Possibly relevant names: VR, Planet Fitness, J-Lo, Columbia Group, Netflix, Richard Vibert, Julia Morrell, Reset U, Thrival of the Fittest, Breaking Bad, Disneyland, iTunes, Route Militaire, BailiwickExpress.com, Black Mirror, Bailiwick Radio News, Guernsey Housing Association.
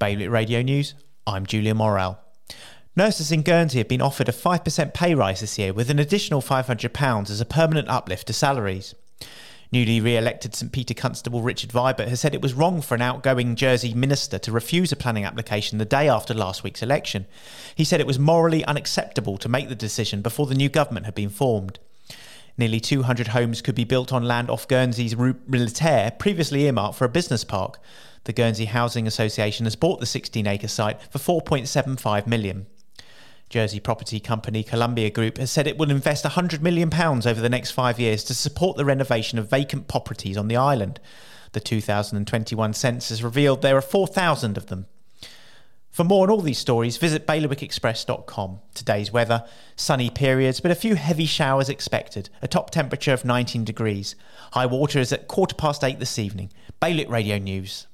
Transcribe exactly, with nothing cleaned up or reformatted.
Bailiwick Radio News, I'm Julia Morrell. Nurses in Guernsey have been offered a five percent pay rise this year with an additional five hundred pounds as a permanent uplift to salaries. Newly re-elected St Peter Constable Richard Vibert has said it was wrong for an outgoing Jersey minister to refuse a planning application the day after last week's election. He said it was morally unacceptable to make the decision before the new government had been formed. Nearly two hundred homes could be built on land off Guernsey's Route Militaire, previously earmarked for a business park. The Guernsey Housing Association has bought the sixteen acre site for four point seven five million pounds. Jersey property company Columbia Group has said it will invest one hundred million pounds over the next five years to support the renovation of vacant properties on the island. The two thousand twenty-one census revealed there are four thousand of them. For more on all these stories, visit Bailiwick Express dot com. Today's weather, sunny periods, but a few heavy showers expected. A top temperature of nineteen degrees. High water is at quarter past eight this evening. Bailiwick Radio News.